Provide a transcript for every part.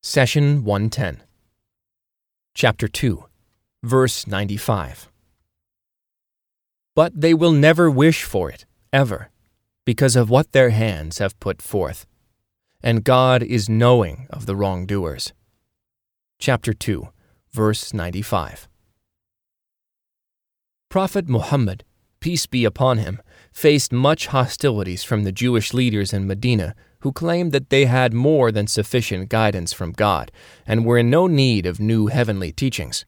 Session 110. Chapter 2, verse 95. But they will never wish for it, ever, because of what their hands have put forth, and God is knowing of the wrongdoers. Chapter 2, verse 95. Prophet Muhammad, peace be upon him, faced much hostilities from the Jewish leaders in Medina, who claimed that they had more than sufficient guidance from God and were in no need of new heavenly teachings.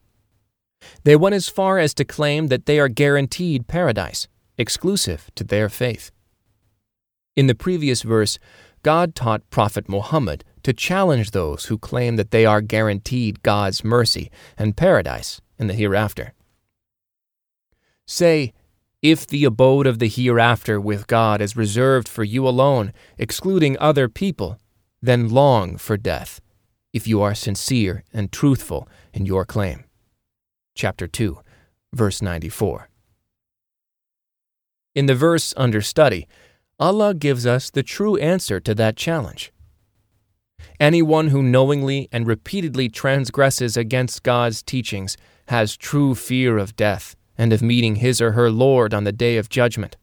They went as far as to claim that they are guaranteed paradise, exclusive to their faith. In the previous verse, God taught Prophet Muhammad to challenge those who claim that they are guaranteed God's mercy and paradise in the hereafter. Say, if the abode of the hereafter with God is reserved for you alone, excluding other people, then long for death, if you are sincere and truthful in your claim. Chapter 2, verse 94. In the verse under study, Allah gives us the true answer to that challenge. Anyone who knowingly and repeatedly transgresses against God's teachings has true fear of death and of meeting his or her Lord on the Day of Judgment.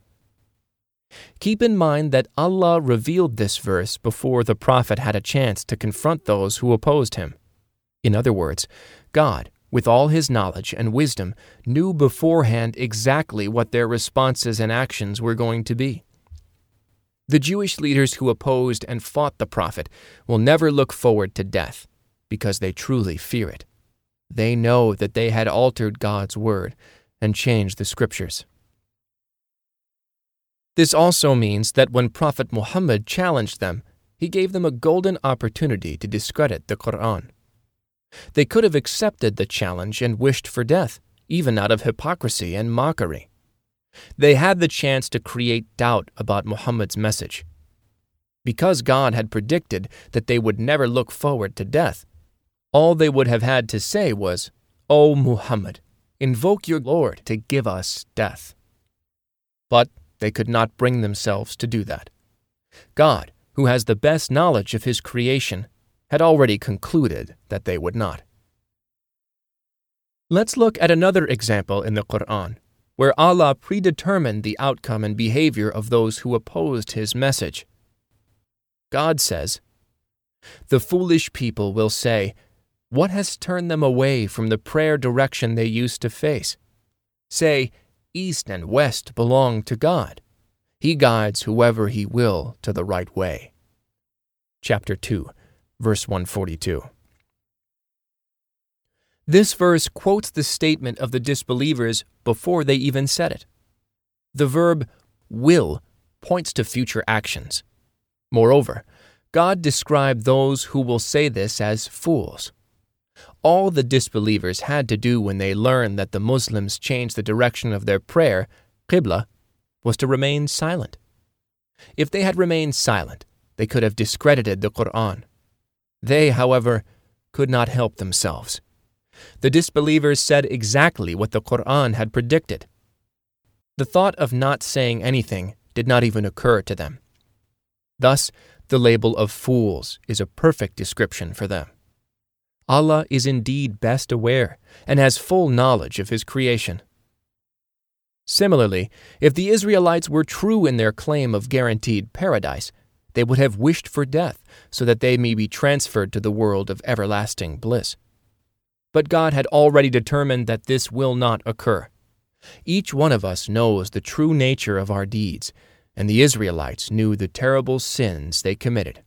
Keep in mind that Allah revealed this verse before the Prophet had a chance to confront those who opposed him. In other words, God, with all his knowledge and wisdom, knew beforehand exactly what their responses and actions were going to be. The Jewish leaders who opposed and fought the Prophet will never look forward to death, because they truly fear it. They know that they had altered God's word and change the scriptures. This also means that when Prophet Muhammad challenged them, he gave them a golden opportunity to discredit the Quran. They could have accepted the challenge and wished for death, even out of hypocrisy and mockery. They had the chance to create doubt about Muhammad's message. Because God had predicted that they would never look forward to death, all they would have had to say was, "O Muhammad, invoke your Lord to give us death." But they could not bring themselves to do that. God, who has the best knowledge of his creation, had already concluded that they would not. Let's look at another example in the Quran, where Allah predetermined the outcome and behavior of those who opposed his message. God says, "The foolish people will say, 'What has turned them away from the prayer direction they used to face?' Say, 'East and west belong to God. He guides whoever he will to the right way.'" Chapter 2, verse 142. This verse quotes the statement of the disbelievers before they even said it. The verb "will" points to future actions. Moreover, God described those who will say this as fools. All the disbelievers had to do when they learned that the Muslims changed the direction of their prayer, Qibla, was to remain silent. If they had remained silent, they could have discredited the Quran. They, however, could not help themselves. The disbelievers said exactly what the Quran had predicted. The thought of not saying anything did not even occur to them. Thus, the label of fools is a perfect description for them. Allah is indeed best aware and has full knowledge of his creation. Similarly, if the Israelites were true in their claim of guaranteed paradise, they would have wished for death so that they may be transferred to the world of everlasting bliss. But God had already determined that this will not occur. Each one of us knows the true nature of our deeds, and the Israelites knew the terrible sins they committed.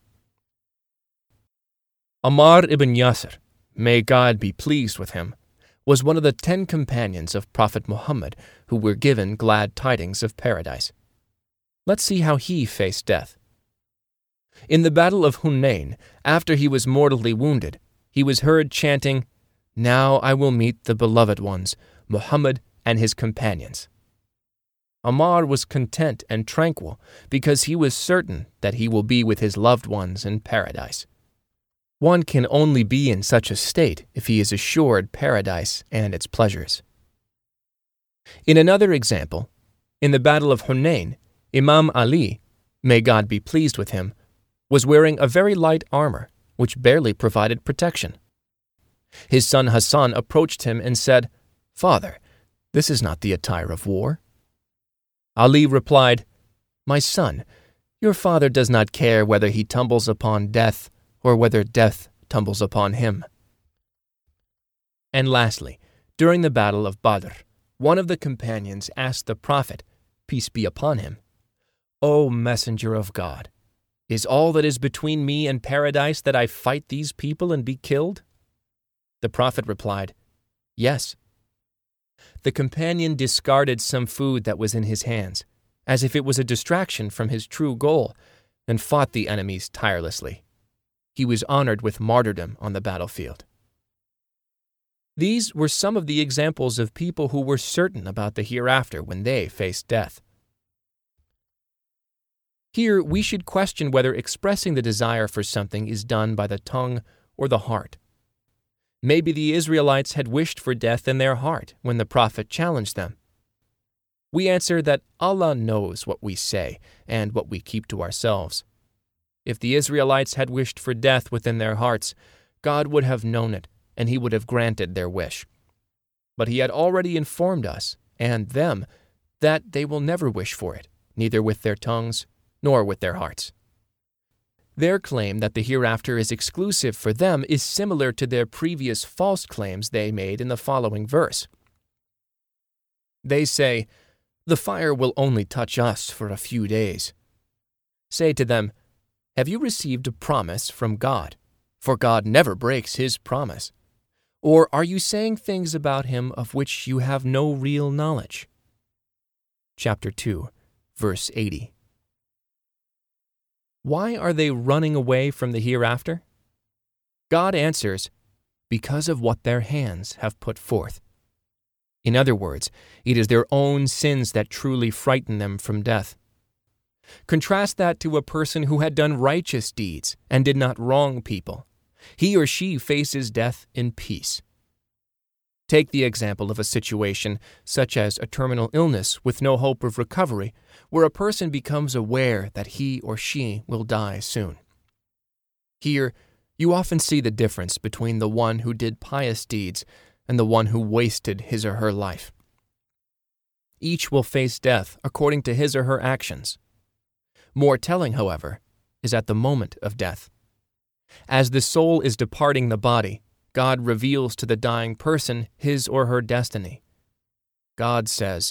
Amar ibn Yasir, may God be pleased with him, was one of the 10 companions of Prophet Muhammad who were given glad tidings of paradise. Let's see how he faced death. In the Battle of Hunayn, after he was mortally wounded, he was heard chanting, "Now I will meet the beloved ones, Muhammad and his companions." Amar was content and tranquil because he was certain that he will be with his loved ones in paradise. One can only be in such a state if he is assured paradise and its pleasures. In another example, in the Battle of Hunayn, Imam Ali, may God be pleased with him, was wearing a very light armor, which barely provided protection. His son Hassan approached him and said, "Father, this is not the attire of war." Ali replied, "My son, your father does not care whether he tumbles upon death or whether death tumbles upon him." And lastly, during the Battle of Badr, one of the companions asked the Prophet, peace be upon him, "O Messenger of God, is all that is between me and paradise that I fight these people and be killed?" The Prophet replied, "Yes." The companion discarded some food that was in his hands, as if it was a distraction from his true goal, and fought the enemies tirelessly. He was honored with martyrdom on the battlefield. These were some of the examples of people who were certain about the hereafter when they faced death. Here, we should question whether expressing the desire for something is done by the tongue or the heart. Maybe the Israelites had wished for death in their heart when the Prophet challenged them. We answer that Allah knows what we say and what we keep to ourselves. If the Israelites had wished for death within their hearts, God would have known it, and He would have granted their wish. But He had already informed us, and them, that they will never wish for it, neither with their tongues nor with their hearts. Their claim that the hereafter is exclusive for them is similar to their previous false claims they made in the following verse. They say, "The fire will only touch us for a few days." Say to them, "Have you received a promise from God? For God never breaks His promise. Or are you saying things about Him of which you have no real knowledge?" Chapter 2, verse 80. Why are they running away from the hereafter? God answers, because of what their hands have put forth. In other words, it is their own sins that truly frighten them from death. Contrast that to a person who had done righteous deeds and did not wrong people. He or she faces death in peace. Take the example of a situation such as a terminal illness with no hope of recovery, where a person becomes aware that he or she will die soon. Here, you often see the difference between the one who did pious deeds and the one who wasted his or her life. Each will face death according to his or her actions. More telling, however, is at the moment of death. As the soul is departing the body, God reveals to the dying person his or her destiny. God says,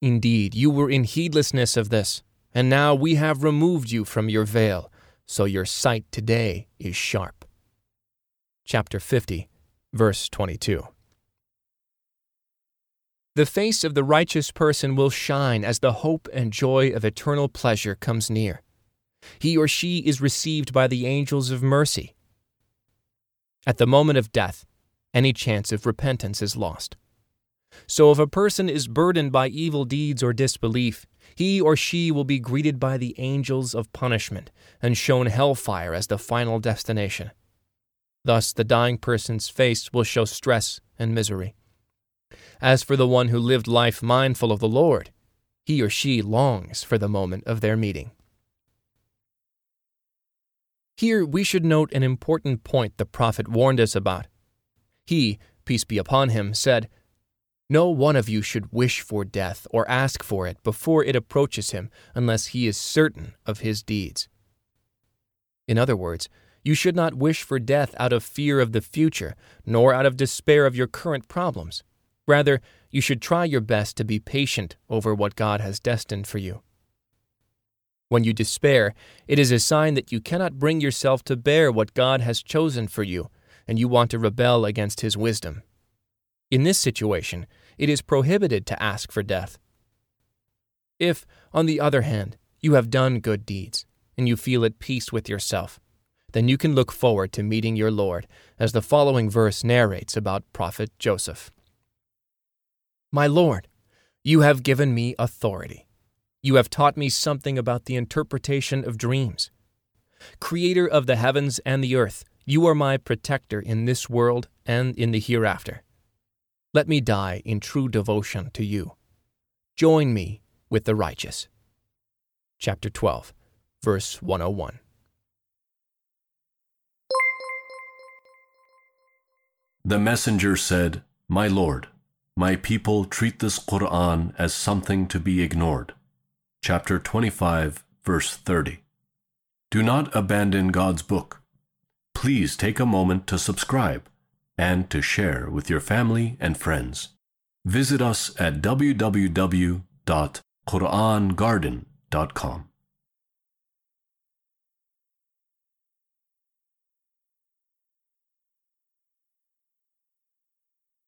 "Indeed, you were in heedlessness of this, and now we have removed you from your veil, so your sight today is sharp." Chapter 50, verse 22. The face of the righteous person will shine as the hope and joy of eternal pleasure comes near. He or she is received by the angels of mercy. At the moment of death, any chance of repentance is lost. So if a person is burdened by evil deeds or disbelief, he or she will be greeted by the angels of punishment and shown hellfire as the final destination. Thus, the dying person's face will show stress and misery. As for the one who lived life mindful of the Lord, he or she longs for the moment of their meeting. Here we should note an important point the Prophet warned us about. He, peace be upon him, said, "No one of you should wish for death or ask for it before it approaches him unless he is certain of his deeds." In other words, you should not wish for death out of fear of the future, nor out of despair of your current problems. Rather, you should try your best to be patient over what God has destined for you. When you despair, it is a sign that you cannot bring yourself to bear what God has chosen for you, and you want to rebel against His wisdom. In this situation, it is prohibited to ask for death. If, on the other hand, you have done good deeds, and you feel at peace with yourself, then you can look forward to meeting your Lord, as the following verse narrates about Prophet Joseph. "My Lord, you have given me authority. You have taught me something about the interpretation of dreams. Creator of the heavens and the earth, you are my protector in this world and in the hereafter. Let me die in true devotion to you. Join me with the righteous." Chapter 12, verse 101. The messenger said, My Lord, my people treat this Qur'an as something to be ignored. Chapter 25, verse 30. Do not abandon God's book. Please take a moment to subscribe and to share with your family and friends. Visit us at www.qurangarden.com.